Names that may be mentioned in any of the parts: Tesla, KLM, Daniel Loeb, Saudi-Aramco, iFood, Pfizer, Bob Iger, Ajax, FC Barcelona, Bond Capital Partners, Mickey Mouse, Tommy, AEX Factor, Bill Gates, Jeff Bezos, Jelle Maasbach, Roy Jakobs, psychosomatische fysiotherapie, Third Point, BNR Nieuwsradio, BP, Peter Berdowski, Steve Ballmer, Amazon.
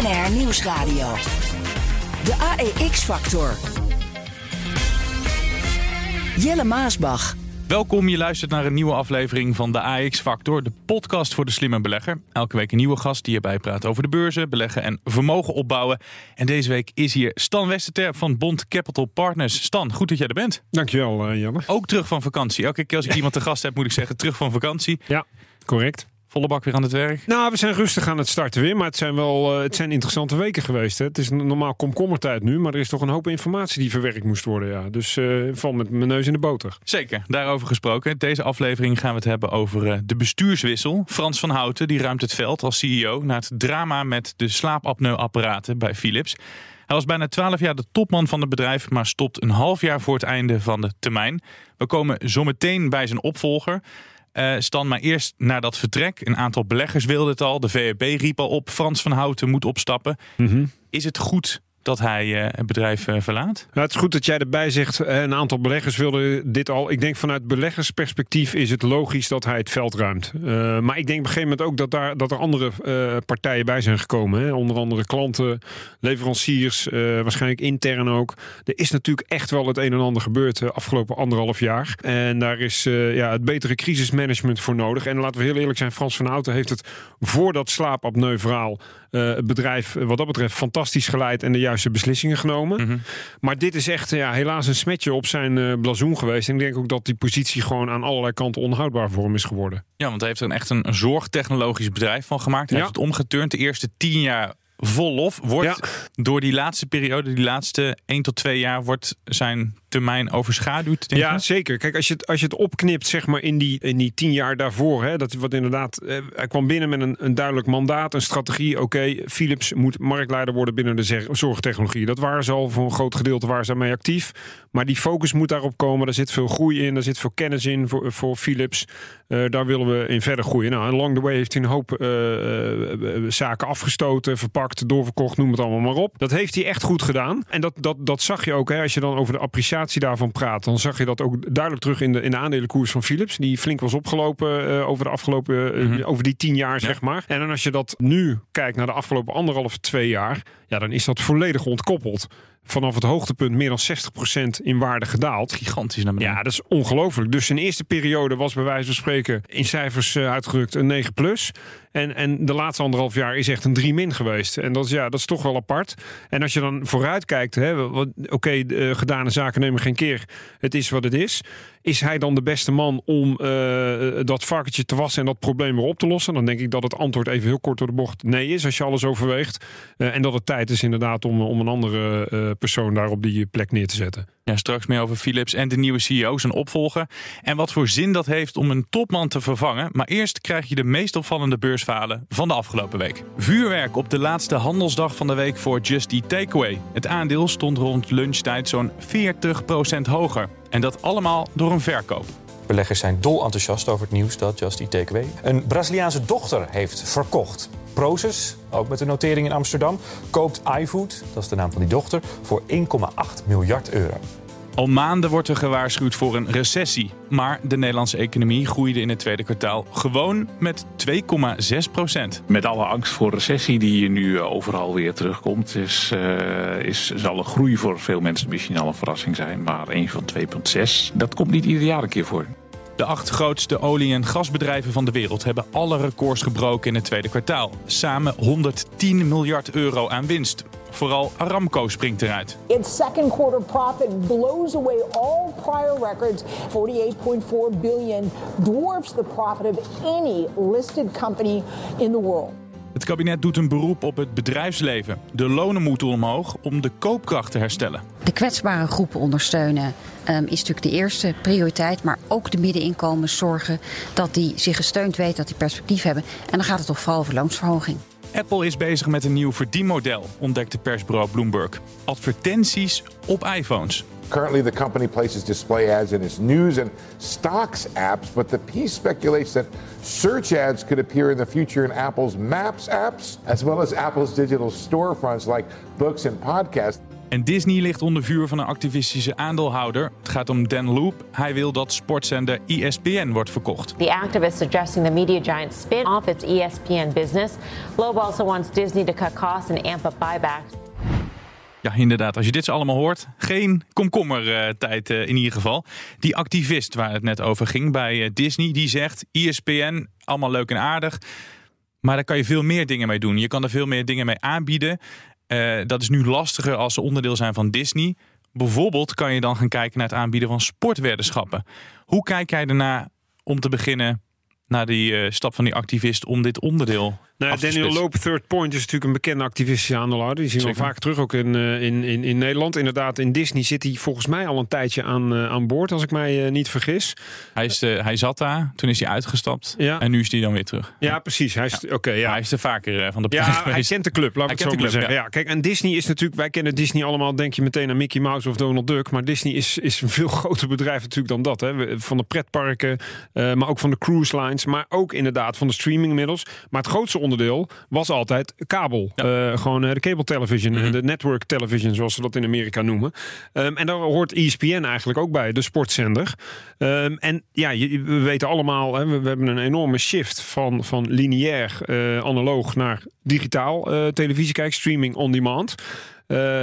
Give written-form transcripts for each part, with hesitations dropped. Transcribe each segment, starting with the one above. BNR Nieuwsradio. De AEX Factor. Jelle Maasbach. Welkom, je luistert naar een nieuwe aflevering van de AEX Factor, de podcast voor de slimme belegger. Elke week een nieuwe gast die erbij praat over de beurzen, beleggen en vermogen opbouwen. En deze week is hier Stan Westerterp van Bond Capital Partners. Stan, goed dat jij er bent. Dankjewel, Janne. Ook terug van vakantie. Elke keer als ik iemand te gast heb, moet ik zeggen terug van vakantie. Ja, correct. Volle bak weer aan het werk? Nou, we zijn rustig aan het starten weer. Maar het zijn interessante weken geweest. Hè. Het is normaal komkommertijd nu. Maar er is toch een hoop informatie die verwerkt moest worden. Ja. Dus val met mijn neus in de boter. Zeker, daarover gesproken. Deze aflevering gaan we het hebben over de bestuurswissel. Frans van Houten die ruimt het veld als CEO na het drama met de slaapapneuapparaten bij Philips. Hij was bijna 12 jaar de topman van het bedrijf, maar stopt een half jaar voor het einde van de termijn. We komen zometeen bij zijn opvolger. Stan, maar eerst naar dat vertrek. Een aantal beleggers wilden het al. De VNB riep al op. Frans van Houten moet opstappen. Mm-hmm. Is het goed dat hij het bedrijf verlaat? Nou, het is goed dat jij erbij zegt. Een aantal beleggers wilden dit al. Ik denk vanuit beleggersperspectief is het logisch dat hij het veld ruimt. Maar ik denk op een gegeven moment ook dat er andere partijen bij zijn gekomen. Hè? Onder andere klanten, leveranciers, waarschijnlijk intern ook. Er is natuurlijk echt wel het een en ander gebeurd de afgelopen anderhalf jaar. En daar is het betere crisismanagement voor nodig. En laten we heel eerlijk zijn, Frans van Houten heeft het voor dat slaapapneu-verhaal het bedrijf wat dat betreft fantastisch geleid en de juiste beslissingen genomen. Mm-hmm. Maar dit is echt helaas een smetje op zijn blazoen geweest. En ik denk ook dat die positie gewoon aan allerlei kanten onhoudbaar voor hem is geworden. Ja, want hij heeft er echt een zorgtechnologisch bedrijf van gemaakt. Hij heeft het omgeturnd. De eerste 10 jaar vol lof wordt door die laatste periode, die laatste 1 tot 2 jaar, wordt zijn termijn overschaduwd. Denk ik. Zeker. Kijk, als je het opknipt zeg maar in die 10 jaar daarvoor, hè, dat wat inderdaad, hij kwam binnen met een duidelijk mandaat, een strategie. Oké, Philips moet marktleider worden binnen de zorgtechnologie. Dat waren ze al voor een groot gedeelte waar ze mee actief. Maar die focus moet daarop komen. Daar zit veel groei in, daar zit veel kennis in voor Philips. Daar willen we in verder groeien. Nou, along the way heeft hij een hoop zaken afgestoten, verpakt, doorverkocht, noem het allemaal maar op. Dat heeft hij echt goed gedaan. En dat zag je ook, hè, als je dan over de appreciatie daarvan praat. Dan zag je dat ook duidelijk terug in de aandelenkoers van Philips. Die flink was opgelopen over de afgelopen over die 10 jaar, zeg maar. En dan als je dat nu kijkt naar de afgelopen anderhalf, 2 jaar, ja, dan is dat volledig ontkoppeld. Vanaf het hoogtepunt meer dan 60% in waarde gedaald. Gigantisch naar beneden. Ja, dat is ongelooflijk. Dus zijn eerste periode was bij wijze van spreken in cijfers uitgedrukt een 9+. En de laatste anderhalf jaar is echt een 3- geweest. En dat is toch wel apart. En als je dan vooruit kijkt, gedane zaken nemen geen keer. Het is wat het is. Is hij dan de beste man om dat varkentje te wassen en dat probleem weer op te lossen? Dan denk ik dat het antwoord even heel kort door de bocht nee is, als je alles overweegt. En dat het tijd is inderdaad om een andere persoon daar op die plek neer te zetten. Ja, straks meer over Philips en de nieuwe CEO, zijn opvolger. En wat voor zin dat heeft om een topman te vervangen. Maar eerst krijg je de meest opvallende beursfalen van de afgelopen week. Vuurwerk op de laatste handelsdag van de week voor Just Eat Takeaway. Het aandeel stond rond lunchtijd zo'n 40% hoger. En dat allemaal door een verkoop. Beleggers zijn dol enthousiast over het nieuws dat Just Eat Takeaway een Braziliaanse dochter heeft verkocht. Proces, ook met de notering in Amsterdam, koopt iFood, dat is de naam van die dochter, voor 1,8 miljard euro. Al maanden wordt er gewaarschuwd voor een recessie. Maar de Nederlandse economie groeide in het tweede kwartaal gewoon met 2,6%. Met alle angst voor recessie die hier nu overal weer terugkomt, zal een groei voor veel mensen misschien al een verrassing zijn. Maar één van 2,6, dat komt niet ieder jaar een keer voor. De 8 grootste olie- en gasbedrijven van de wereld hebben alle records gebroken in het tweede kwartaal. Samen 110 miljard euro aan winst. Vooral Aramco springt eruit. Its second quarter profit blows away all prior records. 48.4 billion dwarfs the profit of any listed company in the world. Het kabinet doet een beroep op het bedrijfsleven. De lonen moeten omhoog om de koopkracht te herstellen. De kwetsbare groepen ondersteunen is natuurlijk de eerste prioriteit. Maar ook de middeninkomens zorgen dat die zich gesteund weten, dat die perspectief hebben. En dan gaat het toch vooral over loonsverhoging. Apple is bezig met een nieuw verdienmodel, ontdekte persbureau Bloomberg. Advertenties op iPhones. Currently the company places display ads in its news and stocks apps, but the piece speculates that search ads could appear in the future in Apple's Maps apps, as well as Apple's digital storefronts like books and podcasts. En Disney ligt onder vuur van een activistische aandeelhouder. Het gaat om Dan Loeb. Hij wil dat sportzender ESPN wordt verkocht. The activist suggesting the media giant spin off its ESPN business. Loeb also wants Disney to cut costs and amp up buybacks. Ja, inderdaad. Als je dit allemaal hoort, geen komkommertijd in ieder geval. Die activist waar het net over ging bij Disney, die zegt ESPN, allemaal leuk en aardig. Maar daar kan je veel meer dingen mee doen. Je kan er veel meer dingen mee aanbieden. Dat is nu lastiger als ze onderdeel zijn van Disney. Bijvoorbeeld kan je dan gaan kijken naar het aanbieden van sportweddenschappen. Hoe kijk jij daarna om te beginnen naar die stap van die activist om dit onderdeel af te Daniel Loeb, Third Point, is natuurlijk een bekende activistische aandeelhouder. Die zien we vaak terug, ook in Nederland. Inderdaad, in Disney zit hij volgens mij al een tijdje aan boord, als ik mij niet vergis. Hij zat daar, toen is hij uitgestapt en nu is hij dan weer terug. Ja, precies. Hij is er vaker van de partij geweest. Hij kent de club, laat ik het zo maar zeggen. Ja. Ja, kijk, en Disney is natuurlijk, wij kennen Disney allemaal, denk je meteen aan Mickey Mouse of Donald Duck. Maar Disney is een veel groter bedrijf natuurlijk dan dat. Hè. Van de pretparken, maar ook van de cruise lines, maar ook inderdaad van de streaming inmiddels. Maar het grootste onderdeel was altijd kabel. Ja. Gewoon de cable television, de network television, zoals ze dat in Amerika noemen. En daar hoort ESPN eigenlijk ook bij, de sportzender. En ja, we weten allemaal, hè, we hebben een enorme shift van lineair, analoog naar digitaal televisie. Kijk, streaming on demand.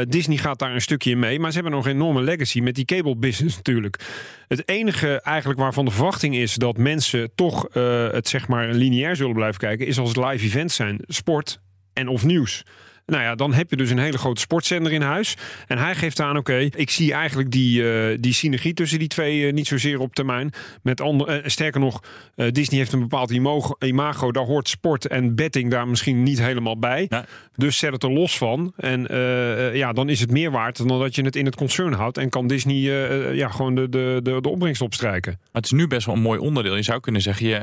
Disney gaat daar een stukje in mee, maar ze hebben nog een enorme legacy met die cable business natuurlijk. Het enige eigenlijk waarvan de verwachting is dat mensen toch het zeg maar lineair zullen blijven kijken, is als het live events zijn, sport en of nieuws. Nou ja, dan heb je dus een hele grote sportzender in huis. En hij geeft aan, ik zie eigenlijk die synergie tussen die twee niet zozeer op termijn. Sterker nog, Disney heeft een bepaald imago. Daar hoort sport en betting daar misschien niet helemaal bij. Ja. Dus zet het er los van. En dan is het meer waard dan dat je het in het concern houdt. En kan Disney gewoon de opbrengst opstrijken. Maar het is nu best wel een mooi onderdeel. Je zou kunnen zeggen, je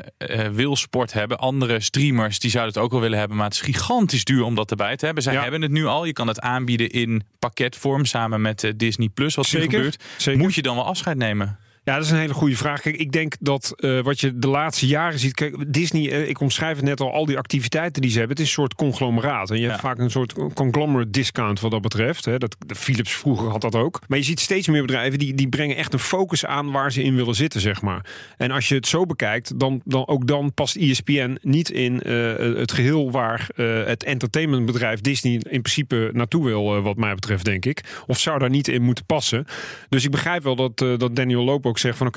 wil sport hebben. Andere streamers die zouden het ook wel willen hebben. Maar het is gigantisch duur om dat erbij te hebben. Zij hebben het nu al. Je kan het aanbieden in pakketvorm samen met Disney Plus. Wat nu gebeurt. Zeker. Moet je dan wel afscheid nemen? Ja, dat is een hele goede vraag. Kijk, ik denk dat wat je de laatste jaren ziet... Kijk, Disney, ik omschrijf het net al die activiteiten die ze hebben. Het is een soort conglomeraat. En je hebt vaak een soort conglomerate discount wat dat betreft. Hè. De Philips vroeger had dat ook. Maar je ziet steeds meer bedrijven die brengen echt een focus aan waar ze in willen zitten, zeg maar. En als je het zo bekijkt, dan past ESPN niet in het geheel waar het entertainmentbedrijf Disney in principe naartoe wil, wat mij betreft, denk ik. Of zou daar niet in moeten passen. Dus ik begrijp wel dat Daniel Loeb ook zeg van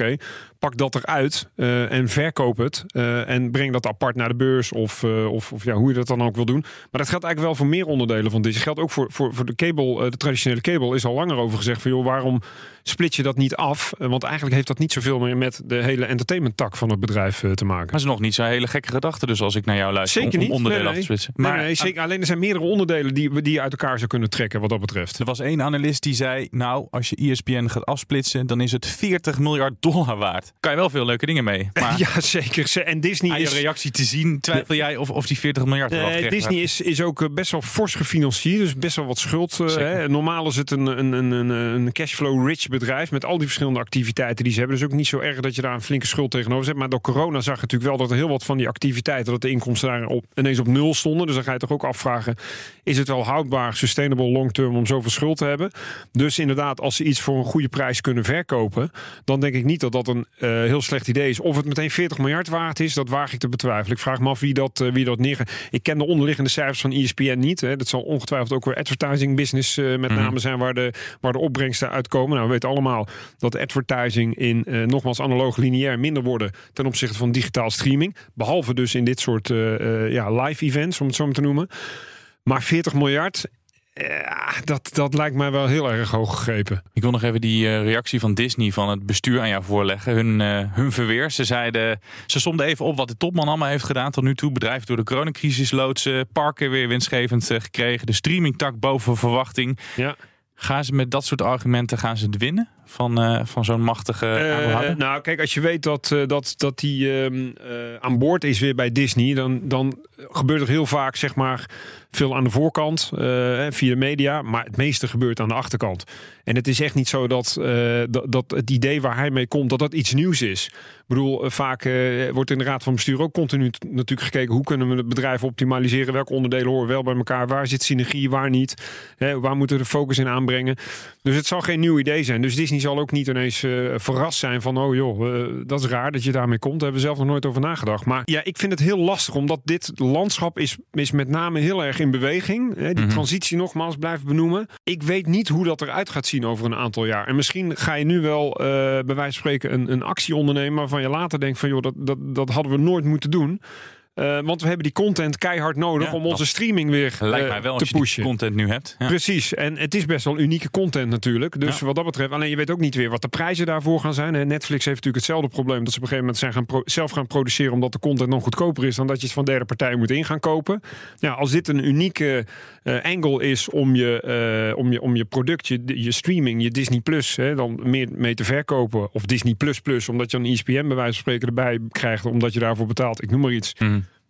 pak dat eruit en verkoop het en breng dat apart naar de beurs of hoe je dat dan ook wil doen. Maar dat geldt eigenlijk wel voor meer onderdelen van Disney. Geldt ook voor de cable, de traditionele cable is al langer over gezegd van joh, waarom split je dat niet af? Want eigenlijk heeft dat niet zoveel meer met de hele entertainment tak van het bedrijf te maken. Maar is nog niet zo'n hele gekke gedachte dus als ik naar jou luister. Zeker niet. Om onderdelen af te splitsen. Maar zeker, alleen er zijn meerdere onderdelen die je uit elkaar zou kunnen trekken wat dat betreft. Er was één analist die zei als je ESPN gaat afsplitsen dan is het $40 miljard waard. Kan je wel veel leuke dingen mee. Maar ja, zeker. En Disney aan je reactie te zien, twijfel jij of die $40 miljard Disney is ook best wel fors gefinancierd, dus best wel wat schuld. Normaal is het een cashflow-rich bedrijf met al die verschillende activiteiten die ze hebben. Dus ook niet zo erg dat je daar een flinke schuld tegenover zet. Maar door corona zag je natuurlijk wel dat er heel wat van die activiteiten, dat de inkomsten daar ineens op nul stonden. Dus dan ga je toch ook afvragen, is het wel houdbaar, sustainable long-term om zoveel schuld te hebben? Dus inderdaad, als ze iets voor een goede prijs kunnen verkopen, dan denk ik niet dat dat een heel slecht idee is. Of het meteen $40 miljard waard is, dat waag ik te betwijfelen. Ik vraag me af wie dat neergaat. Ik ken de onderliggende cijfers van ESPN niet. Hè. Dat zal ongetwijfeld ook weer advertising business met name zijn waar de opbrengsten uitkomen. Nou, we weten allemaal dat advertising in nogmaals analoog lineair minder worden ten opzichte van digitaal streaming. Behalve dus in dit soort live events, om het zo maar te noemen. Maar $40 miljard... Ja, dat lijkt mij wel heel erg hoog gegrepen. Ik wil nog even die reactie van Disney van het bestuur aan jou voorleggen. Hun verweer. Ze somden even op wat de topman allemaal heeft gedaan tot nu toe. Bedrijven door de coronacrisis loodsen. Parken weer winstgevend gekregen. De streamingtak boven verwachting. Ja. Gaan ze met dat soort argumenten winnen? van zo'n machtige aandeelhouder? Nou, kijk, als je weet dat die aan boord is weer bij Disney, dan gebeurt er heel vaak, zeg maar, veel aan de voorkant via de media, maar het meeste gebeurt aan de achterkant. En het is echt niet zo dat het idee waar hij mee komt, dat iets nieuws is. Ik bedoel, vaak wordt in de raad van bestuur ook continu natuurlijk gekeken, hoe kunnen we het bedrijf optimaliseren, welke onderdelen horen wel bij elkaar, waar zit synergie, waar niet, waar moeten we de focus in aanbrengen. Dus het zal geen nieuw idee zijn. Dus Disney zal ook niet ineens verrast zijn van, oh joh, dat is raar dat je daarmee komt. Daar hebben we zelf nog nooit over nagedacht. Maar ja, ik vind het heel lastig, omdat dit landschap is met name heel erg in beweging. Die transitie nogmaals blijven benoemen. Ik weet niet hoe dat eruit gaat zien over een aantal jaar. En misschien ga je nu wel bij wijze van spreken een actie ondernemen waarvan je later denkt van, joh, dat hadden we nooit moeten doen. Want we hebben die content keihard nodig om onze streaming weer lijkt mij wel te pushen. Als je die content nu hebt. Ja. Precies. En het is best wel unieke content natuurlijk. Dus wat dat betreft. Alleen je weet ook niet weer wat de prijzen daarvoor gaan zijn. Netflix heeft natuurlijk hetzelfde probleem. Dat ze op een gegeven moment zelf gaan produceren. Omdat de content dan goedkoper is dan dat je het van derde partijen moet in gaan kopen. Ja, als dit een unieke angle is om je product, je streaming, je Disney Plus, dan meer mee te verkopen. Of Disney Plus, omdat je een ESPN bij wijze van spreken erbij krijgt. Omdat je daarvoor betaalt. Ik noem maar iets.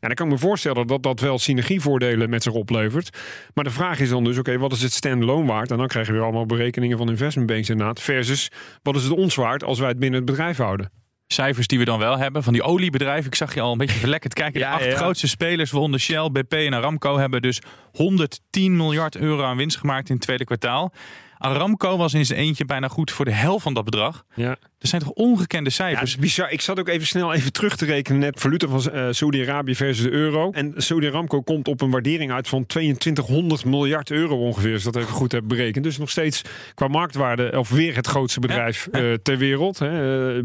En dan kan ik me voorstellen dat wel synergievoordelen met zich oplevert. Maar de vraag is dan dus, oké, wat is het standalone waard? En dan krijg je weer allemaal berekeningen van investmentbanks inderdaad. Versus, wat is het ons waard als wij het binnen het bedrijf houden? Cijfers die we dan wel hebben van die oliebedrijven. Ik zag je al een beetje verlekkerd kijken. De acht grootste spelers, waaronder Shell, BP en Aramco, hebben dus 110 miljard euro aan winst gemaakt in het tweede kwartaal. Aramco was in zijn eentje bijna goed voor de helft van dat bedrag. Ja. Er zijn toch ongekende cijfers? Ja, dat is bizar. Ik zat ook even snel terug te rekenen. Net valuta van Saudi-Arabië versus de euro. En Saudi-Aramco komt op een waardering uit van 2200 miljard euro ongeveer. Als dat even goed heb berekend. Dus nog steeds qua marktwaarde of weer het grootste bedrijf ter wereld.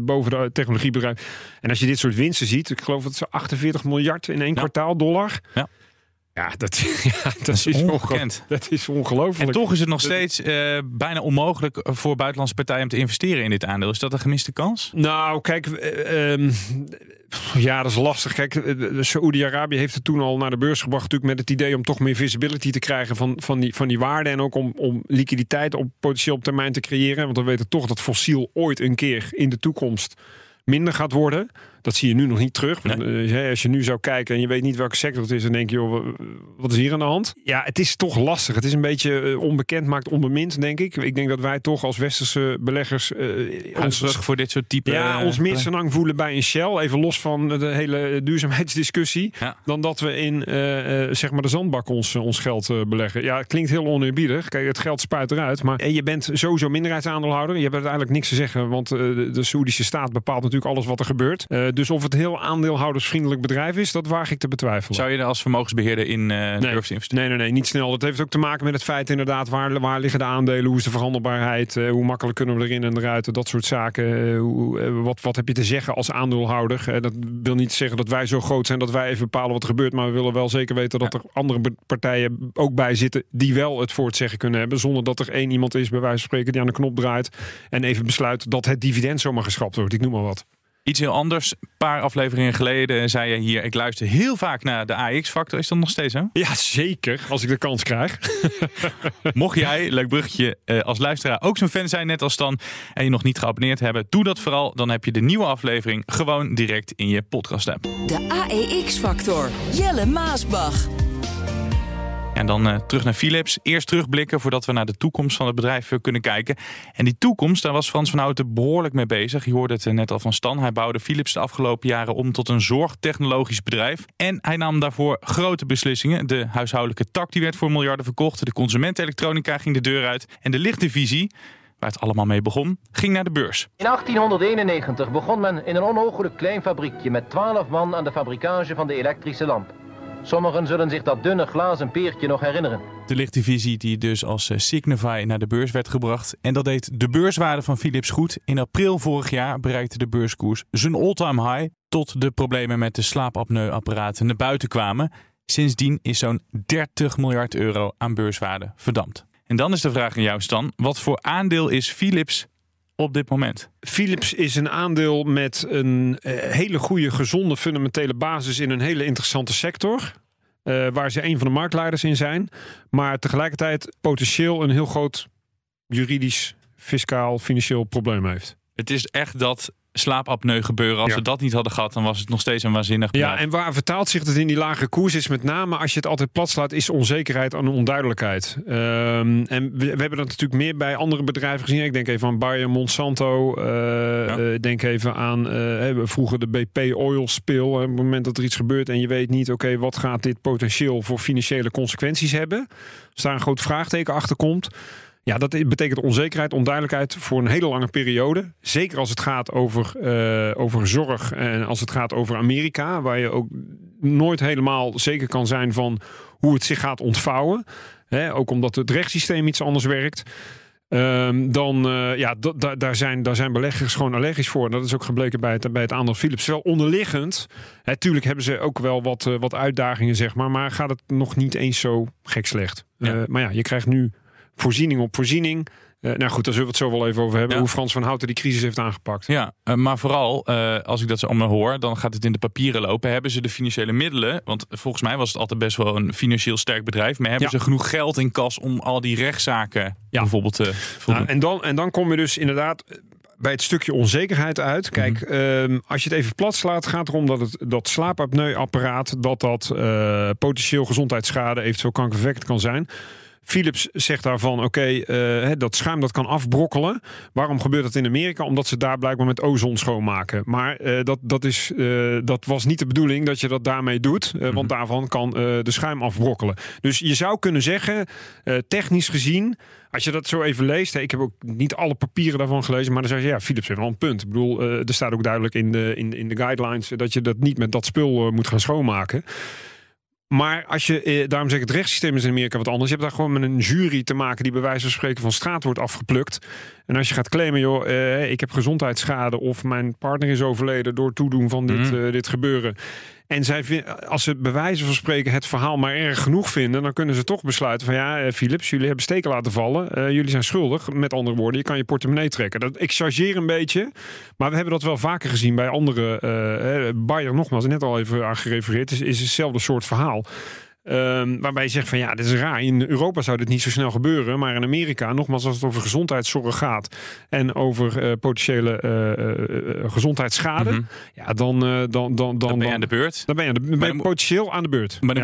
Boven de technologiebedrijf. En als je dit soort winsten ziet. Ik geloof dat ze 48 miljard in één kwartaal dollar. Ja. Ja, dat is ongekend. Dat is ongelooflijk. En toch is het nog steeds bijna onmogelijk voor buitenlandse partijen om te investeren in dit aandeel. Is dat een gemiste kans? Nou, kijk, ja, dat is lastig. Kijk, Saoedi-Arabië heeft het toen al naar de beurs gebracht, natuurlijk met het idee om toch meer visibility te krijgen van die waarde. En ook om liquiditeit op potentieel op termijn te creëren. Want we weten toch dat fossiel ooit een keer in de toekomst minder gaat worden. Dat zie je nu nog niet terug. Nee. Als je nu zou kijken en je weet niet welke sector het is, dan denk je, joh, wat is hier aan de hand? Ja, het is toch lastig. Het is een beetje onbekend, maakt onbemind, denk ik. Ik denk dat wij toch als westerse beleggers ons voor dit soort type ons meer senang voelen bij een Shell, even los van de hele duurzaamheidsdiscussie, dan dat we in zeg maar de zandbak ons geld beleggen. Ja, het klinkt heel oneerbiedig. Kijk, het geld spuit eruit, maar je bent sowieso minderheidsaandeelhouder. Je hebt uiteindelijk niks te zeggen, want de Saoedische staat bepaalt natuurlijk alles wat er gebeurt. Dus of het heel aandeelhoudersvriendelijk bedrijf is, dat waag ik te betwijfelen. Zou je er als vermogensbeheerder in durven te investeren? Nee, niet snel. Dat heeft ook te maken met het feit inderdaad, waar liggen de aandelen, hoe is de verhandelbaarheid, hoe makkelijk kunnen we erin en eruit, dat soort zaken. Wat heb je te zeggen als aandeelhouder? Dat wil niet zeggen dat wij zo groot zijn dat wij even bepalen wat er gebeurt, maar we willen wel zeker weten dat er andere partijen ook bij zitten die wel het voor het zeggen kunnen hebben, zonder dat er één iemand is bij wijze van spreken die aan de knop draait en even besluit dat het dividend zomaar geschrapt wordt. Ik noem maar wat. Iets heel anders. Een paar afleveringen geleden zei je hier, ik luister heel vaak naar de AEX Factor. Is dat nog steeds zo? Ja, zeker. Als ik de kans krijg. Mocht jij, leuk bruggetje, als luisteraar ook zo'n fan zijn, net als Stan, en je nog niet geabonneerd hebben, doe dat vooral. Dan heb je de nieuwe aflevering gewoon direct in je podcast app. De AEX Factor. Jelle Maasbach. En dan terug naar Philips. Eerst terugblikken voordat we naar de toekomst van het bedrijf kunnen kijken. En die toekomst, daar was Frans van Houten behoorlijk mee bezig. Je hoorde het net al van Stan. Hij bouwde Philips de afgelopen jaren om tot een zorgtechnologisch bedrijf. En hij nam daarvoor grote beslissingen. De huishoudelijke tak die werd voor miljarden verkocht. De consumentenelektronica ging de deur uit. En de lichtdivisie, waar het allemaal mee begon, ging naar de beurs. In 1891 begon men in een onmogelijk klein fabriekje met 12 man aan de fabrikage van de elektrische lamp. Sommigen zullen zich dat dunne glazen peertje nog herinneren. De lichtdivisie die dus als Signify naar de beurs werd gebracht. En dat deed de beurswaarde van Philips goed. In april vorig jaar bereikte de beurskoers zijn all-time high, tot de problemen met de slaapapneuapparaten naar buiten kwamen. Sindsdien is zo'n 30 miljard euro aan beurswaarde verdampt. En dan is de vraag aan jou, Stan. Wat voor aandeel is Philips op dit moment? Philips is een aandeel met een hele goede, gezonde, fundamentele basis in een hele interessante sector. Waar ze een van de marktleiders in zijn. Maar tegelijkertijd potentieel een heel groot juridisch fiscaal, financieel probleem heeft. Het is echt dat slaapapneu gebeuren. Als we dat niet hadden gehad, dan was het nog steeds een waanzinnig bedrijf. Ja, en waar vertaalt zich dat in die lage koers is met name, als je het altijd plat slaat, is onzekerheid en onduidelijkheid. En we hebben dat natuurlijk meer bij andere bedrijven gezien. Ik denk even aan Bayer, Monsanto. Denk even aan vroeger de BP oil spill. Op het moment dat er iets gebeurt en je weet niet, oké, wat gaat dit potentieel voor financiële consequenties hebben? Als daar een groot vraagteken achter komt. Ja, dat betekent onzekerheid, onduidelijkheid voor een hele lange periode. Zeker als het gaat over zorg en als het gaat over Amerika, waar je ook nooit helemaal zeker kan zijn van hoe het zich gaat ontvouwen. Hè, ook omdat het rechtssysteem iets anders werkt. Daar zijn beleggers gewoon allergisch voor. En dat is ook gebleken bij het aandeel Philips. Wel onderliggend, natuurlijk hebben ze ook wel wat uitdagingen, zeg maar gaat het nog niet eens zo gek slecht. Ja. Je krijgt nu voorziening op voorziening. Daar zullen we het zo wel even over hebben. Ja. Hoe Frans van Houten die crisis heeft aangepakt. Ja, maar vooral, als ik dat zo allemaal hoor, dan gaat het in de papieren lopen. Hebben ze de financiële middelen? Want volgens mij was het altijd best wel een financieel sterk bedrijf. Maar hebben ze genoeg geld in kas om al die rechtszaken bijvoorbeeld te voldoen? En dan kom je dus inderdaad bij het stukje onzekerheid uit. Kijk, als je het even plat slaat, gaat het erom dat dat slaapapneuapparaat, dat potentieel gezondheidsschade, eventueel kankerverwekkend kan zijn. Philips zegt daarvan, dat schuim dat kan afbrokkelen. Waarom gebeurt dat in Amerika? Omdat ze daar blijkbaar met ozon schoonmaken. Maar dat was niet de bedoeling dat je dat daarmee doet. Want daarvan kan de schuim afbrokkelen. Dus je zou kunnen zeggen, technisch gezien, als je dat zo even leest, ik heb ook niet alle papieren daarvan gelezen, maar dan zeg je, Philips heeft wel een punt. Ik bedoel, er staat ook duidelijk in de guidelines dat je dat niet met dat spul moet gaan schoonmaken. Maar als je, daarom zeg ik, het rechtssysteem is in Amerika wat anders. Je hebt daar gewoon met een jury te maken die bij wijze van spreken van straat wordt afgeplukt. En als je gaat claimen, joh, ik heb gezondheidsschade of mijn partner is overleden door toedoen van dit gebeuren. En als ze bij wijze van spreken het verhaal maar erg genoeg vinden, dan kunnen ze toch besluiten van Philips, jullie hebben steken laten vallen. Jullie zijn schuldig. Met andere woorden, je kan je portemonnee trekken. Ik chargeer een beetje, maar we hebben dat wel vaker gezien bij andere. Bayer, nogmaals, net al even aan gerefereerd, is hetzelfde soort verhaal. Waarbij je zegt van dit is raar. In Europa zou dit niet zo snel gebeuren, maar in Amerika, nogmaals, als het over gezondheidszorg gaat en over potentiële gezondheidsschade, dan ben je aan de beurt. Dan ben je potentieel aan de beurt. Maar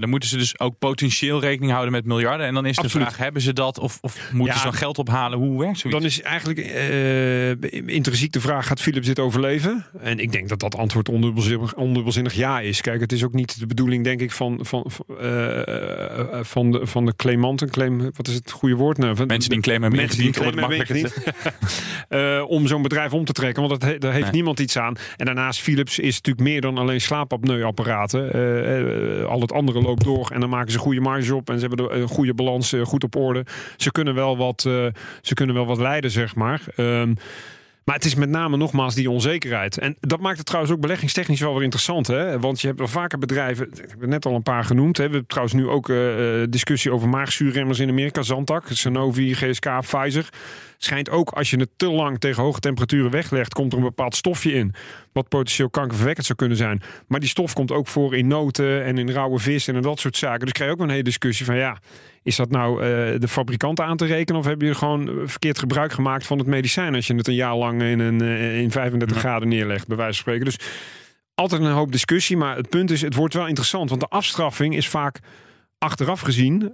dan moeten ze dus ook potentieel rekening houden met miljarden. En dan is de vraag, hebben ze dat of moeten ze dan geld ophalen? Hoe werkt zoiets? Dan is eigenlijk intrinsiek de vraag, gaat Philips dit overleven? En ik denk dat dat antwoord ondubbelzinnig ja is. Kijk, het is ook niet de bedoeling, denk ik, van de claimanten. Claim, wat is het goede woord? Nou, mensen die claimen, mensen die claimen, het makkelijk niet. Om zo'n bedrijf om te trekken, want daar heeft niemand iets aan. En daarnaast, Philips is natuurlijk meer dan alleen slaapapneuapparaten. Al het andere loopt door en dan maken ze goede marge op en ze hebben een goede balans, goed op orde. Ze kunnen wel wat leiden, zeg maar. Maar het is met name nogmaals die onzekerheid. En dat maakt het trouwens ook beleggingstechnisch wel weer interessant. Hè? Want je hebt wel vaker bedrijven, ik heb er net al een paar genoemd. Hè? We hebben trouwens nu ook discussie over maagzuurremmers in Amerika. Zantac, Sanofi, GSK, Pfizer. Schijnt ook, als je het te lang tegen hoge temperaturen weglegt, komt er een bepaald stofje in wat potentieel kankerverwekkend zou kunnen zijn. Maar die stof komt ook voor in noten en in rauwe vis en dat soort zaken. Dus krijg je ook een hele discussie van is dat nou de fabrikant aan te rekenen of heb je gewoon verkeerd gebruik gemaakt van het medicijn als je het een jaar lang in 35 graden neerlegt, bij wijze van spreken. Dus altijd een hoop discussie, maar het punt is, het wordt wel interessant, want de afstraffing is vaak achteraf gezien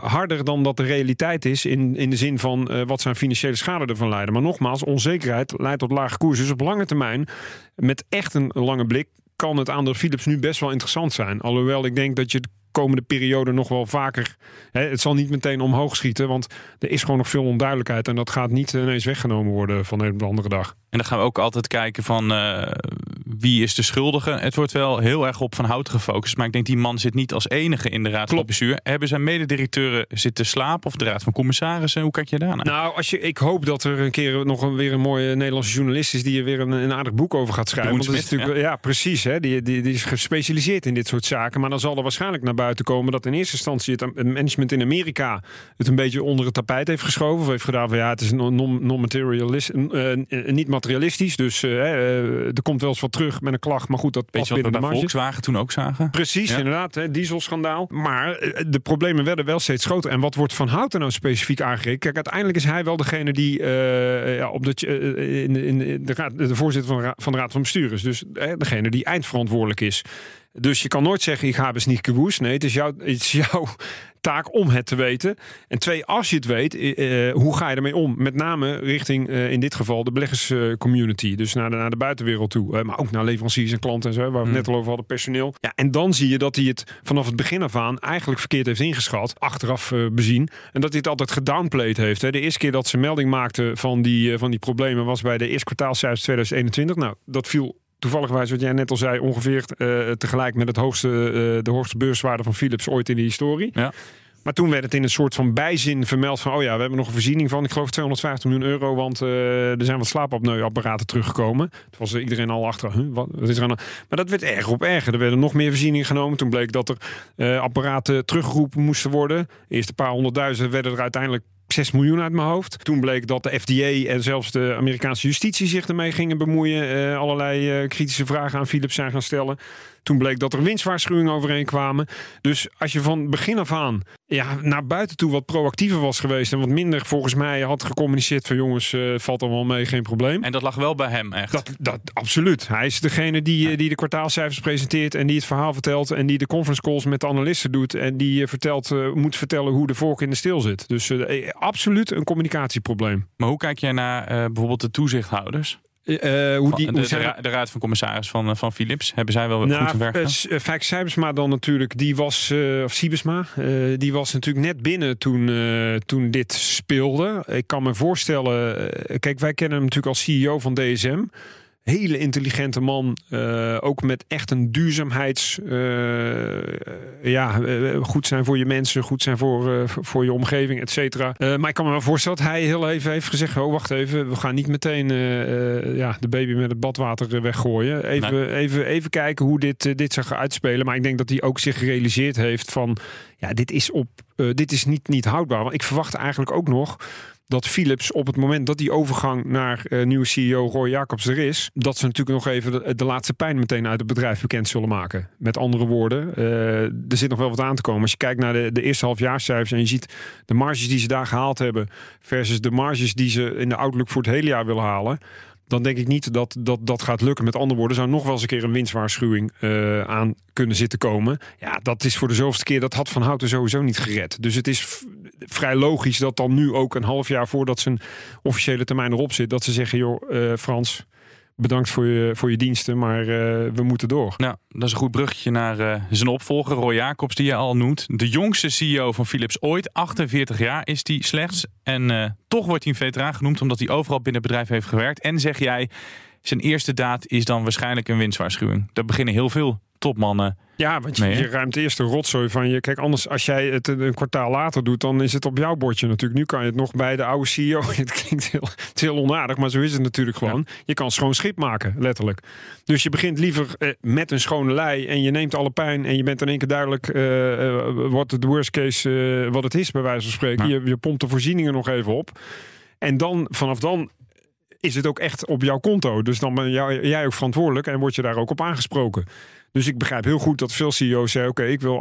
harder dan dat de realiteit is in de zin van wat zijn financiële schade ervan leiden. Maar nogmaals, onzekerheid leidt tot lage koers. Dus op lange termijn, met echt een lange blik, kan het aandeel Philips nu best wel interessant zijn. Alhoewel ik denk dat je de komende periode nog wel vaker, het zal niet meteen omhoog schieten, want er is gewoon nog veel onduidelijkheid en dat gaat niet ineens weggenomen worden van de een op de andere dag. En dan gaan we ook altijd kijken van wie is de schuldige. Het wordt wel heel erg op Van Houten gefocust, maar ik denk die man zit niet als enige in de raad van bestuur. Hebben zijn mededirecteuren zitten slapen of de raad van commissarissen? Hoe kijk je daarnaar? Nou, ik hoop dat er een keer weer een mooie Nederlandse journalist is die er weer een aardig boek over gaat schrijven. Want dat is natuurlijk, precies. Hè? Die is gespecialiseerd in dit soort zaken, maar dan zal er waarschijnlijk naar buiten komen dat in eerste instantie het management in Amerika het een beetje onder het tapijt heeft geschoven. Of heeft gedaan van ja, het is niet materialistisch. Dus er komt wel eens wat terug met een klacht. Maar goed, dat past binnen de marge. Volkswagen toen ook zagen. Precies, ja. Inderdaad. Dieselschandaal. Maar de problemen werden wel steeds groter. En wat wordt Van Houten nou specifiek aangerekend? Kijk, uiteindelijk is hij wel degene die de voorzitter van de Raad van Bestuur is. Dus degene die eindverantwoordelijk is. Dus je kan nooit zeggen, ik heb het niet gewoest. Nee, het is jouw taak om het te weten. En twee, als je het weet, hoe ga je ermee om? Met name richting, in dit geval, de beleggerscommunity. Dus naar de buitenwereld toe. Maar ook naar leveranciers en klanten en zo, waar we het net al over hadden, personeel. Ja, en dan zie je dat hij het vanaf het begin af aan eigenlijk verkeerd heeft ingeschat. Achteraf bezien. En dat hij het altijd gedownplayed heeft. Hè. De eerste keer dat ze melding maakten van die problemen was bij de eerste kwartaalcijfers 2021. Nou, dat viel toevalligwijs, wat jij net al zei, ongeveer tegelijk met de hoogste beurswaarde van Philips ooit in de historie. Ja. Maar toen werd het in een soort van bijzin vermeld van, oh ja, we hebben nog een voorziening van, ik geloof €250 miljoen, want er zijn wat slaapapneuapparaten teruggekomen. Toen was er iedereen al achter, wat is er aan? Maar dat werd erger op erger. Er werden nog meer voorzieningen genomen. Toen bleek dat er apparaten teruggeroepen moesten worden. Eerst een paar honderdduizend werden er uiteindelijk 6 miljoen uit mijn hoofd. Toen bleek dat de FDA en zelfs de Amerikaanse justitie zich ermee gingen bemoeien. Allerlei kritische vragen aan Philips zijn gaan stellen. Toen bleek dat er winstwaarschuwingen overheen kwamen. Dus als je van begin af aan naar buiten toe wat proactiever was geweest en wat minder volgens mij had gecommuniceerd van jongens, valt allemaal mee, geen probleem. En dat lag wel bij hem echt? Dat absoluut. Hij is degene die de kwartaalcijfers presenteert en die het verhaal vertelt en die de conference calls met de analisten doet en die moet vertellen hoe de vork in de steel zit. Dus absoluut een communicatieprobleem. Maar hoe kijk jij naar bijvoorbeeld de toezichthouders? De raad van commissaris van Philips, hebben zij wel goed gewerkt? Feike Sijbesma dan natuurlijk, die was natuurlijk net binnen toen dit speelde. Ik kan me voorstellen, kijk, wij kennen hem natuurlijk als CEO van DSM. Hele intelligente man, ook met echt een duurzaamheids... goed zijn voor je mensen, goed zijn voor je omgeving, et cetera. Maar ik kan me wel voorstellen dat hij heel even heeft gezegd, oh wacht even, we gaan niet meteen de baby met het badwater weggooien. Even kijken hoe dit zich gaat uitspelen. Maar ik denk dat hij ook zich gerealiseerd heeft van, ja, dit is niet houdbaar. Want ik verwacht eigenlijk ook nog dat Philips op het moment dat die overgang naar nieuwe CEO Roy Jakobs er is, dat ze natuurlijk nog even de laatste pijn meteen uit het bedrijf bekend zullen maken. Met andere woorden, er zit nog wel wat aan te komen. Als je kijkt naar de eerste halfjaarscijfers en je ziet de marges die ze daar gehaald hebben versus de marges die ze in de outlook voor het hele jaar willen halen, dan denk ik niet dat gaat lukken. Met andere woorden, zou nog wel eens een keer een winstwaarschuwing aan kunnen zitten komen. Ja, dat is voor de zoveelste keer, dat had Van Houten sowieso niet gered. Dus het is vrij logisch dat dan nu ook een half jaar voordat zijn officiële termijn erop zit, dat ze zeggen, joh, Frans, bedankt voor je diensten, maar we moeten door. Nou, dat is een goed bruggetje naar zijn opvolger, Roy Jakobs, die je al noemt. De jongste CEO van Philips ooit, 48 jaar is die slechts. En toch wordt hij een veteraan genoemd, omdat hij overal binnen het bedrijf heeft gewerkt. En zeg jij, zijn eerste daad is dan waarschijnlijk een winstwaarschuwing. Daar beginnen heel veel topmannen. Ja, want je ruimt eerst de rotzooi van je. Kijk, anders als jij het een kwartaal later doet, dan is het op jouw bordje natuurlijk. Nu kan je het nog bij de oude CEO. Het klinkt heel onaardig, maar zo is het natuurlijk gewoon. Ja. Je kan schoon schip maken, letterlijk. Dus je begint liever met een schone lei en je neemt alle pijn en je bent in één keer duidelijk wat de worst case wat het is, bij wijze van spreken. Ja. Je pompt de voorzieningen nog even op. En dan, vanaf dan is het ook echt op jouw conto. Dus dan ben jij ook verantwoordelijk en word je daar ook op aangesproken. Dus ik begrijp heel goed dat veel CEO's zeiden, oké, ik wil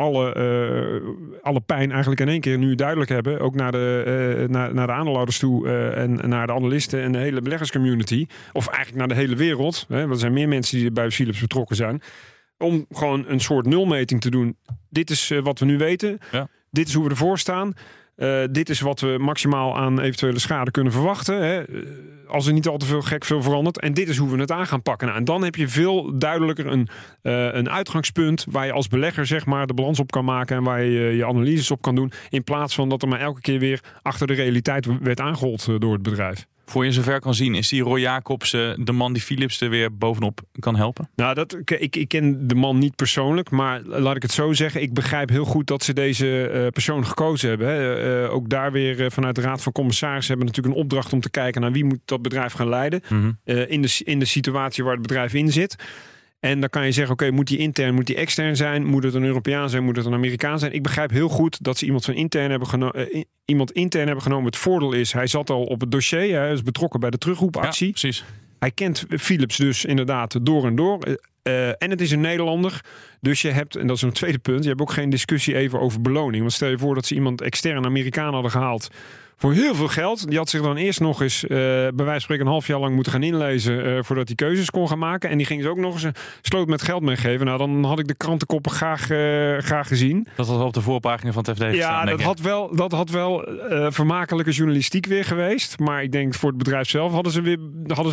alle pijn eigenlijk in één keer nu duidelijk hebben. Ook naar de aandeelhouders toe en naar de analisten en de hele beleggerscommunity. Of eigenlijk naar de hele wereld. Hè, want er zijn meer mensen die bij Philips betrokken zijn. Om gewoon een soort nulmeting te doen. Dit is wat we nu weten. Ja. Dit is hoe we ervoor staan. Dit is wat we maximaal aan eventuele schade kunnen verwachten. Hè. Als er niet al te veel verandert. En dit is hoe we het aan gaan pakken. Nou, en dan heb je veel duidelijker een uitgangspunt waar je als belegger zeg maar de balans op kan maken en waar je je analyses op kan doen. In plaats van dat er maar elke keer weer achter de realiteit werd aangehold door het bedrijf. Voor je zover kan zien, is die Roy Jakobs de man die Philips er weer bovenop kan helpen? Nou, ik ken de man niet persoonlijk, maar laat ik het zo zeggen. Ik begrijp heel goed dat ze deze persoon gekozen hebben. Hè. Ook daar weer vanuit de Raad van Commissarissen hebben natuurlijk een opdracht om te kijken naar wie moet dat bedrijf gaan leiden. Mm-hmm. In de situatie waar het bedrijf in zit. En dan kan je zeggen, oké, moet die intern, moet die extern zijn? Moet het een Europeaan zijn? Moet het een Amerikaan zijn? Ik begrijp heel goed dat ze iemand van intern hebben genomen. Het voordeel is, hij zat al op het dossier. Hij is betrokken bij de terugroepactie. Ja, precies. Hij kent Philips dus inderdaad door en door. En het is een Nederlander. Dus je hebt, en dat is een tweede punt, je hebt ook geen discussie even over beloning. Want stel je voor dat ze iemand extern Amerikaan hadden gehaald voor heel veel geld. Die had zich dan eerst nog eens bij wijze van spreken een half jaar lang moeten gaan inlezen voordat hij keuzes kon gaan maken. En die ging ze ook nog eens een sloot met geld meegeven. Nou, dan had ik de krantenkoppen graag gezien. Dat had op de voorpagina van het FD gestaan. Ja, dat had wel vermakelijke journalistiek weer geweest. Maar ik denk voor het bedrijf zelf hadden ze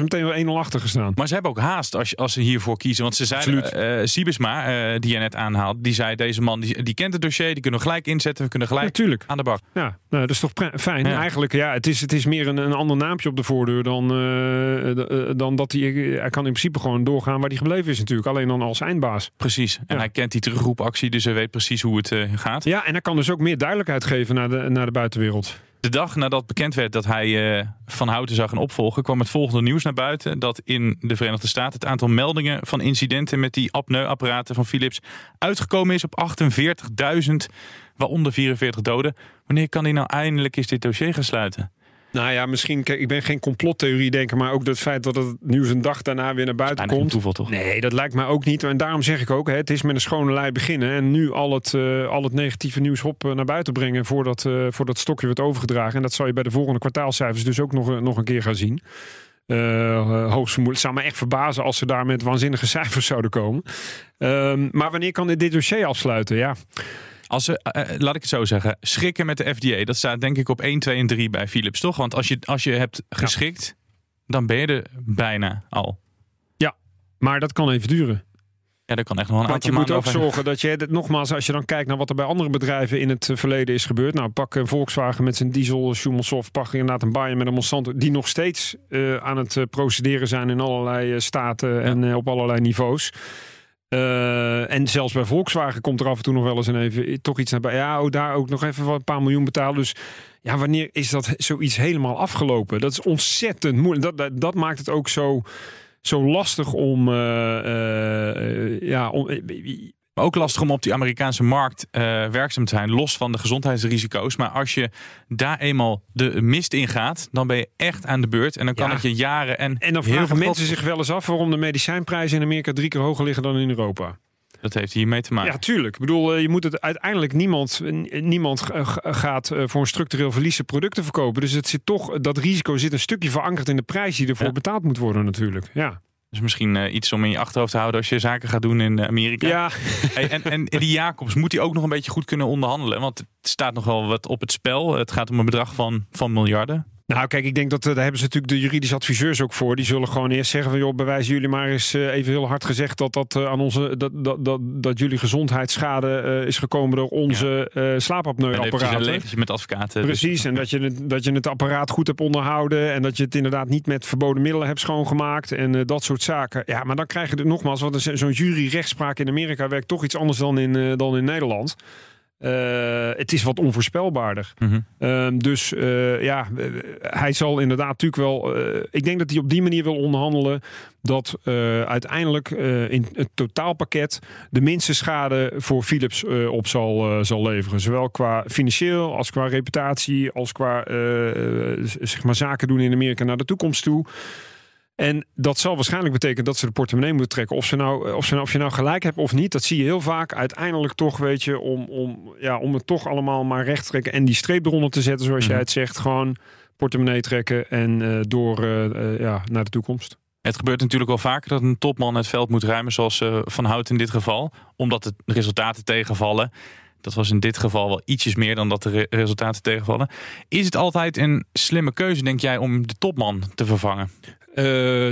meteen wel 1-0 achter gestaan. Maar ze hebben ook haast als ze hiervoor kiezen. Want ze zeiden, Sijbesma, die je net aanhaalt, die zei deze man die kent het dossier, die kunnen we gelijk inzetten, we kunnen gelijk aan de bak. Ja, nou, dat is toch fijn. Ja. Eigenlijk, ja, het is meer een ander naampje op de voordeur dan dat hij kan in principe gewoon doorgaan waar hij gebleven is natuurlijk. Alleen dan als eindbaas. Precies. En hij kent die terugroepactie, dus hij weet precies hoe het gaat. Ja, en hij kan dus ook meer duidelijkheid geven naar de buitenwereld. De dag nadat bekend werd dat hij Van Houten zou gaan opvolgen, kwam het volgende nieuws naar buiten dat in de Verenigde Staten het aantal meldingen van incidenten met die apneuapparaten van Philips uitgekomen is op 48.000, waaronder 44 doden. Wanneer kan hij nou eindelijk eens dit dossier gaan sluiten? Nou ja, misschien, kijk, ik ben geen complottheorie denken, maar ook dat feit dat het nieuws een dag daarna weer naar buiten komt. Toeval, toch? Nee, dat lijkt mij ook niet. En daarom zeg ik ook, het is met een schone lei beginnen. En nu al het negatieve nieuws naar buiten brengen voordat stokje wordt overgedragen. En dat zal je bij de volgende kwartaalcijfers dus ook nog een keer gaan zien. Hoogstvermoedelijk. Het zou me echt verbazen als ze daar met waanzinnige cijfers zouden komen. Maar wanneer kan dit dossier afsluiten? Ja. Als ze, laat ik het zo zeggen, schikken met de FDA. Dat staat denk ik op 1, 2 en 3 bij Philips, toch? Want als je hebt geschikt, dan ben je er bijna al. Ja, maar dat kan even duren. Ja, dat kan echt nog een aantal maanden. Want je moet ook zorgen dat je, nogmaals, als je dan kijkt naar wat er bij andere bedrijven in het verleden is gebeurd. Nou, pak een Volkswagen met zijn diesel, Schumelsoft, pak inderdaad een Bayer met een Monsanto. Die nog steeds aan het procederen zijn in allerlei staten en op allerlei niveaus. En zelfs bij Volkswagen komt er af en toe nog wel eens even toch iets naar bij. Ja, daar ook nog even een paar miljoen betalen. Dus ja, wanneer is dat zoiets helemaal afgelopen? Dat is ontzettend moeilijk. Dat maakt het ook zo lastig om. Maar ook lastig om op die Amerikaanse markt werkzaam te zijn, los van de gezondheidsrisico's. Maar als je daar eenmaal de mist in gaat, dan ben je echt aan de beurt. En dan kan het je jaren en dan vragen mensen zich wel eens af waarom de medicijnprijzen in Amerika 3 keer hoger liggen dan in Europa. Dat heeft hiermee te maken. Ja, tuurlijk. Ik bedoel, je moet het uiteindelijk niemand gaat voor een structureel verlies producten verkopen. Dus het zit toch, dat risico zit een stukje verankerd in de prijs die ervoor betaald moet worden natuurlijk. Ja. Dus misschien iets om in je achterhoofd te houden als je zaken gaat doen in Amerika. Ja. Hey, en die Jakobs, moet hij ook nog een beetje goed kunnen onderhandelen? Want het staat nog wel wat op het spel. Het gaat om een bedrag van miljarden. Nou kijk, ik denk dat daar hebben ze natuurlijk de juridische adviseurs ook voor. Die zullen gewoon eerst zeggen van joh, bewijzen jullie maar eens even heel hard gezegd dat jullie gezondheidsschade is gekomen door onze slaapapneuapparaten. Een legertje met advocaten. Precies, dus. En dat je het apparaat goed hebt onderhouden en dat je het inderdaad niet met verboden middelen hebt schoongemaakt en dat soort zaken. Ja, maar dan krijg je het nogmaals, want zo'n juryrechtspraak in Amerika werkt toch iets anders dan in Nederland. Het is wat onvoorspelbaarder. Mm-hmm. Hij zal inderdaad natuurlijk wel. Ik denk dat hij op die manier wil onderhandelen dat uiteindelijk in het totaalpakket de minste schade voor Philips op zal leveren. Zowel qua financieel als qua reputatie, als qua zeg maar zaken doen in Amerika naar de toekomst toe. En dat zal waarschijnlijk betekenen dat ze de portemonnee moeten trekken. Of je nou gelijk hebt of niet, dat zie je heel vaak. Uiteindelijk toch, weet je, om het toch allemaal maar recht te trekken en die streep eronder te zetten, zoals jij het zegt. Gewoon portemonnee trekken en door naar de toekomst. Het gebeurt natuurlijk wel vaker dat een topman het veld moet ruimen, zoals Van Houten in dit geval. Omdat de resultaten tegenvallen. Dat was in dit geval wel ietsjes meer dan dat de resultaten tegenvallen. Is het altijd een slimme keuze, denk jij, om de topman te vervangen?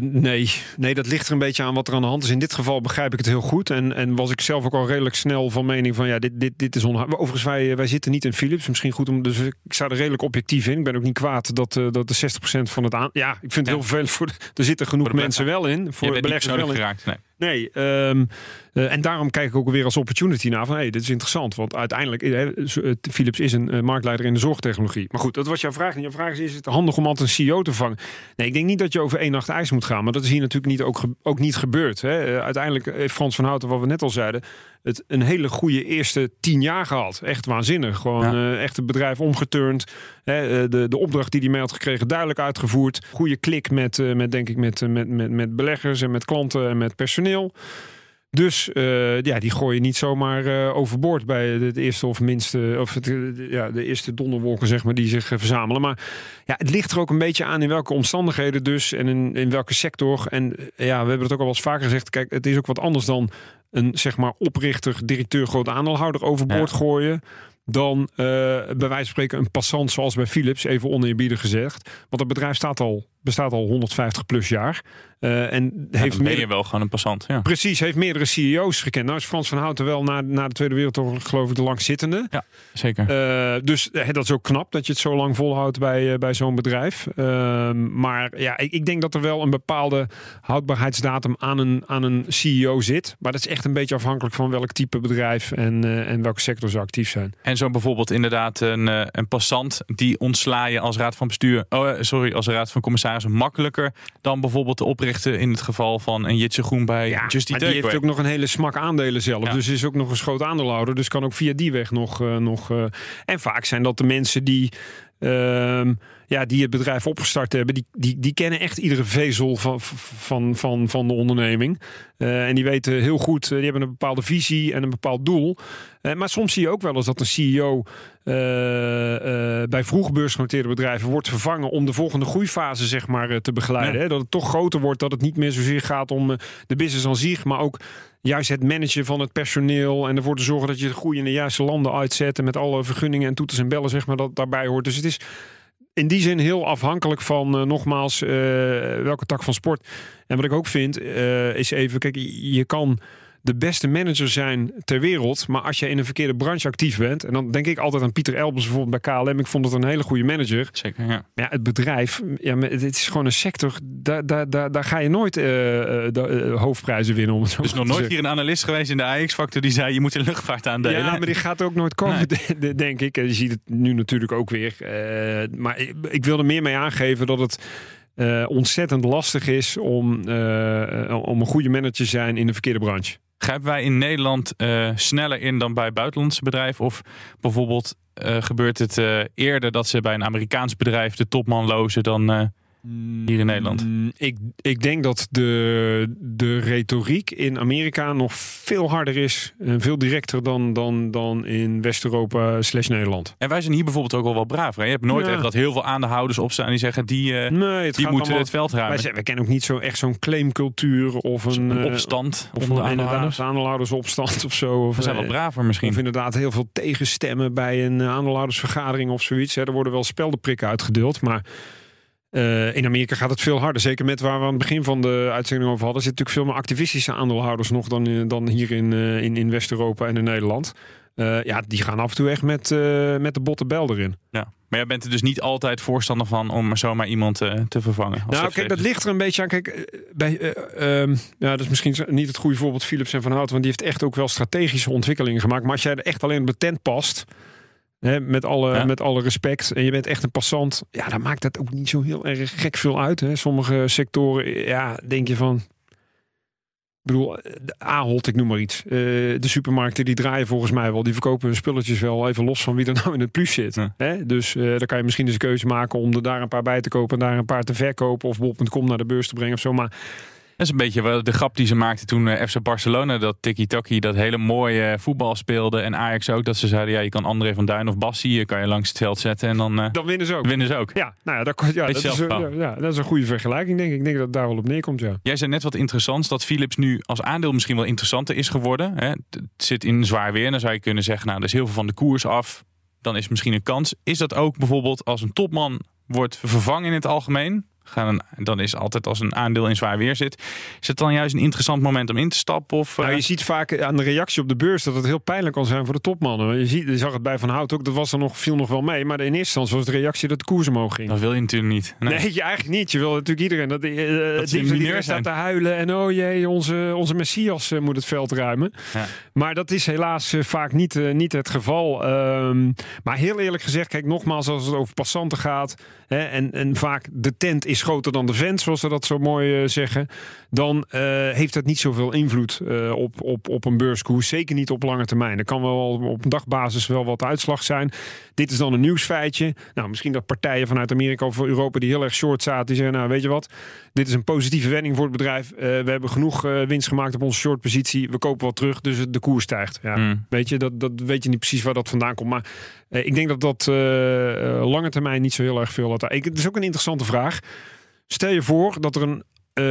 Nee, dat ligt er een beetje aan wat er aan de hand is. In dit geval begrijp ik het heel goed. En was ik zelf ook al redelijk snel van mening van dit is onhoudbaar. Overigens, wij zitten niet in Philips. Misschien goed om. Dus ik sta er redelijk objectief in. Ik ben ook niet kwaad dat de 60% van het aan. Ja, ik vind het heel vervelend. Er zitten genoeg mensen wel in. Voor beleggers wel in. Nee. Nee, en daarom kijk ik ook weer als opportunity naar van, hey, dit is interessant, want uiteindelijk Philips is een marktleider in de zorgtechnologie. Maar goed, dat was jouw vraag. En jouw vraag is het handig om altijd een CEO te vangen? Nee, ik denk niet dat je over één nacht ijs moet gaan, maar dat is hier natuurlijk niet ook niet gebeurd. Hè. Uiteindelijk heeft Frans van Houten, wat we net al zeiden, het een hele goede eerste 10 jaar gehad. Echt waanzinnig. Gewoon echt het bedrijf omgeturnd. De opdracht die hij mee had gekregen duidelijk uitgevoerd. Goede klik met beleggers en met klanten en met personeel. Dus die gooi je niet zomaar overboord bij de eerste of minste, of de eerste donderwolken, zeg maar, die zich verzamelen. Maar ja, het ligt er ook een beetje aan in welke omstandigheden dus en in welke sector. En we hebben het ook al eens vaker gezegd. Kijk, het is ook wat anders dan een, zeg maar, oprichter, directeur, groot aandeelhouder overboord gooien. Dan bij wijze van spreken een passant zoals bij Philips, even oneerbiedig gezegd. Want het bedrijf bestaat al 150 plus jaar. Wel gewoon een passant. Ja. Precies, heeft meerdere CEO's gekend. Nou is Frans van Houten wel na de Tweede Wereldoorlog, geloof ik, de langzittende. Ja, zeker. Dus dat is ook knap dat je het zo lang volhoudt bij zo'n bedrijf. Maar ik denk dat er wel een bepaalde houdbaarheidsdatum aan een CEO zit. Maar dat is echt een beetje afhankelijk van welk type bedrijf en welke sector ze actief zijn. En zo bijvoorbeeld inderdaad een passant, die ontsla je als raad van bestuur. Als raad van commissarissen makkelijker dan bijvoorbeeld de oprichter. In het geval van een Jitse Groen bij Just Eat Takeaway. Die heeft ook nog een hele smak aandelen zelf. Ja. Dus is ook nog een groot aandeelhouder. Dus kan ook via die weg nog en vaak zijn dat de mensen die het bedrijf opgestart hebben, die kennen echt iedere vezel van de onderneming. En die weten heel goed, die hebben een bepaalde visie en een bepaald doel. Maar soms zie je ook wel eens dat een CEO bij vroeg beursgenoteerde bedrijven wordt vervangen om de volgende groeifase, zeg maar, te begeleiden. Ja. Hè? Dat het toch groter wordt, dat het niet meer zozeer gaat om de business aan zich, maar ook juist het managen van het personeel en ervoor te zorgen dat je de groei in de juiste landen uitzet en met alle vergunningen en toeters en bellen, zeg maar, dat daarbij hoort. Dus het is in die zin heel afhankelijk van, welke tak van sport. En wat ik ook vind, is even, kijk, je kan de beste manager zijn ter wereld, maar als je in een verkeerde branche actief bent, en dan denk ik altijd aan Pieter Elbers bijvoorbeeld bij KLM, ik vond het een hele goede manager. Zeker, ja. Ja, het bedrijf, het is gewoon een sector, daar ga je nooit hoofdprijzen winnen. Om het zo dus nog nooit zeggen. Hier een analist geweest in de AEX Factor die zei, je moet in luchtvaart aandelen. Ja, maar die gaat ook nooit komen, nee. Denk ik. En je ziet het nu natuurlijk ook weer. Maar ik wil er meer mee aangeven dat het ontzettend lastig is om een goede manager te zijn in de verkeerde branche. Grijpen wij in Nederland sneller in dan bij buitenlandse bedrijven? Of bijvoorbeeld gebeurt het eerder dat ze bij een Amerikaans bedrijf de topman lozen dan hier in Nederland? Ik denk dat de retoriek in Amerika nog veel harder is en veel directer dan in West-Europa /Nederland. En wij zijn hier bijvoorbeeld ook al wel braver. Hè? Je hebt nooit echt dat heel veel aandeelhouders opstaan die zeggen die moeten allemaal het veld ruimen. We kennen ook niet zo'n claimcultuur of een opstand. Of een aandeelhoudersopstand of zo. We zijn wel braver misschien. Of inderdaad heel veel tegenstemmen bij een aandeelhoudersvergadering of zoiets. Hè? Er worden wel speldenprikken uitgedeeld, maar in Amerika gaat het veel harder. Zeker met waar we aan het begin van de uitzending over hadden. Er zitten natuurlijk veel meer activistische aandeelhouders nog dan hier in West-Europa en in Nederland. Die gaan af en toe echt met de botte bel erin. Ja. Maar jij bent er dus niet altijd voorstander van om zomaar iemand te vervangen. Nou, kijk, dat ligt er een beetje aan. Kijk, dat is misschien niet het goede voorbeeld Philips en Van Houten, want die heeft echt ook wel strategische ontwikkelingen gemaakt. Maar als jij er echt alleen op de tent past, hè, met alle respect. En je bent echt een passant. Ja, dan maakt dat ook niet zo heel erg gek veel uit. Hè. Sommige sectoren, denk je van, ik bedoel, de Ahold, ik noem maar iets. De supermarkten, die draaien volgens mij wel. Die verkopen hun spulletjes wel even los van wie er nou in het plus zit. Ja. Hè? Dus dan kan je misschien eens een keuze maken om er daar een paar bij te kopen en daar een paar te verkopen. Of bol.com naar de beurs te brengen of zo. Maar dat is een beetje de grap die ze maakten toen FC Barcelona dat tiki-taki, dat hele mooie voetbal speelde. En Ajax ook, dat ze zeiden, je kan André van Duin of Bassi kan je langs het veld zetten. En dan winnen ze ook. Ja, nou ja, dat is een goede vergelijking, denk ik. Ik denk dat het daar wel op neerkomt, ja. Jij zei net wat interessants, dat Philips nu als aandeel misschien wel interessanter is geworden. Hè? Het zit in zwaar weer. En dan zou je kunnen zeggen, nou, er is heel veel van de koers af. Dan is misschien een kans. Is dat ook bijvoorbeeld als een topman wordt vervangen in het algemeen? dan is altijd als een aandeel in zwaar weer zit. Is het dan juist een interessant moment om in te stappen? Of, Nou, je ziet vaak aan de reactie op de beurs dat het heel pijnlijk kan zijn voor de topmannen. Je zag het bij Van Houten ook, dat viel nog wel mee. Maar in eerste instantie was de reactie dat de koers omhoog ging. Dat wil je natuurlijk niet. Nee, eigenlijk niet. Je wil natuurlijk iedereen. Dat die mineur staat te huilen. En oh jee, onze Messias moet het veld ruimen. Ja. Maar dat is helaas vaak niet het geval. Maar heel eerlijk gezegd, kijk nogmaals, als het over passanten gaat. Hè, en vaak de tent is groter dan de vent, zoals ze dat zo mooi zeggen. Dan heeft dat niet zoveel invloed op een beurskoers. Zeker niet op lange termijn. Er kan wel op dagbasis wel wat uitslag zijn. Dit is dan een nieuwsfeitje. Nou, misschien dat partijen vanuit Amerika of Europa die heel erg short zaten, die zeggen, nou weet je wat, dit is een positieve wending voor het bedrijf. We hebben genoeg winst gemaakt op onze short positie. We kopen wat terug, dus de koers stijgt. Ja, weet je, dat weet je niet precies waar dat vandaan komt. Maar ik denk dat lange termijn niet zo heel erg veel laat. Het is ook een interessante vraag. Stel je voor dat er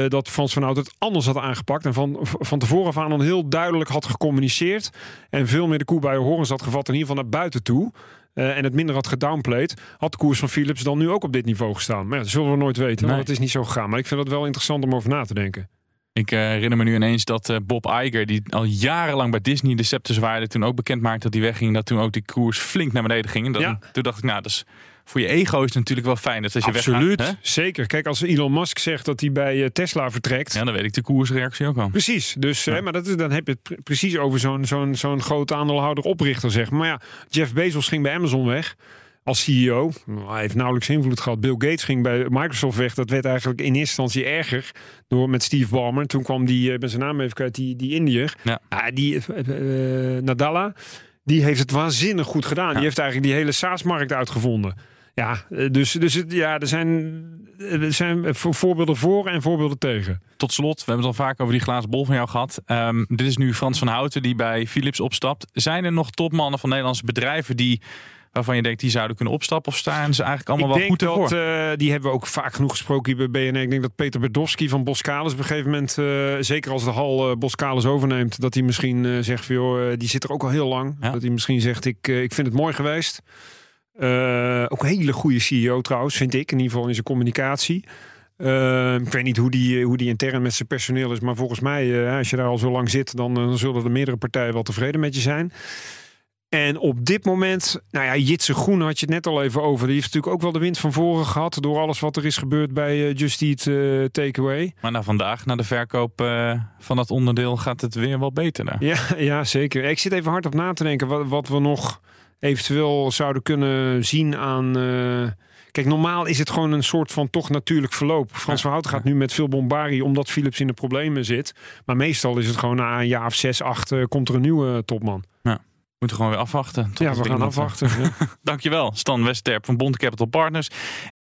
dat Frans van Houten het anders had aangepakt en van tevoren af aan dan heel duidelijk had gecommuniceerd en veel meer de koe bij de horens had gevat, in ieder geval naar buiten toe, en het minder had gedownplayed, had de koers van Philips dan nu ook op dit niveau gestaan. Maar ja, dat zullen we nooit weten, want het is niet zo gegaan. Maar ik vind dat wel interessant om over na te denken. Ik herinner me nu ineens dat Bob Iger, die al jarenlang bij Disney de scepter zwaaide, toen ook bekend maakte dat hij wegging, dat toen ook die koers flink naar beneden ging. En toen dacht ik, nou, dat is voor je ego is het natuurlijk wel fijn dat als je weggaat. Absoluut, zeker. Kijk, als Elon Musk zegt dat hij bij Tesla vertrekt, ja, dan weet ik de koersreactie ook al. Precies. Dus, ja. Maar dan heb je het precies over zo'n grote aandeelhouder oprichter, zeg maar. Maar ja, Jeff Bezos ging bij Amazon weg als CEO. Hij heeft nauwelijks invloed gehad. Bill Gates ging bij Microsoft weg. Dat werd eigenlijk in eerste instantie erger door met Steve Ballmer. Toen kwam die, met zijn naam even kwijt, die Indiër. Ja. Nadella. Die heeft het waanzinnig goed gedaan. Ja. Die heeft eigenlijk die hele SaaS-markt uitgevonden. Ja, er zijn voorbeelden voor en voorbeelden tegen. Tot slot, we hebben het al vaak over die glazen bol van jou gehad. Dit is nu Frans van Houten die bij Philips opstapt. Zijn er nog topmannen van Nederlandse bedrijven waarvan je denkt, die zouden kunnen opstappen? Of staan ze eigenlijk allemaal wel goed ervoor? Die hebben we ook vaak genoeg gesproken hier bij BNR. Ik denk dat Peter Berdowski van Boskalis op een gegeven moment, zeker als de hal Boskalis overneemt, dat hij misschien zegt, die zit er ook al heel lang. Ja. Dat hij misschien zegt, ik vind het mooi geweest. Ook een hele goede CEO trouwens, vind ik. In ieder geval in zijn communicatie. Ik weet niet hoe die intern met zijn personeel is. Maar volgens mij, als je daar al zo lang zit, dan zullen er meerdere partijen wel tevreden met je zijn. En op dit moment, nou ja, Jitse Groen had je het net al even over. Die heeft natuurlijk ook wel de wind van voren gehad door alles wat er is gebeurd bij Just Eat Takeaway. Maar na vandaag, na de verkoop van dat onderdeel, gaat het weer wel beter daar. Ja, zeker. Ik zit even hard op na te denken wat we nog eventueel zouden kunnen zien aan. Kijk, normaal is het gewoon een soort van toch natuurlijk verloop. Frans van Houten gaat nu met veel bombarie omdat Philips in de problemen zit. Maar meestal is het gewoon na een jaar of 6, 8 komt er een nieuwe topman. Ja. We moeten gewoon weer afwachten. Ja, we gaan afwachten. Ja. Dankjewel, Stan Westerterp van Bond Capital Partners.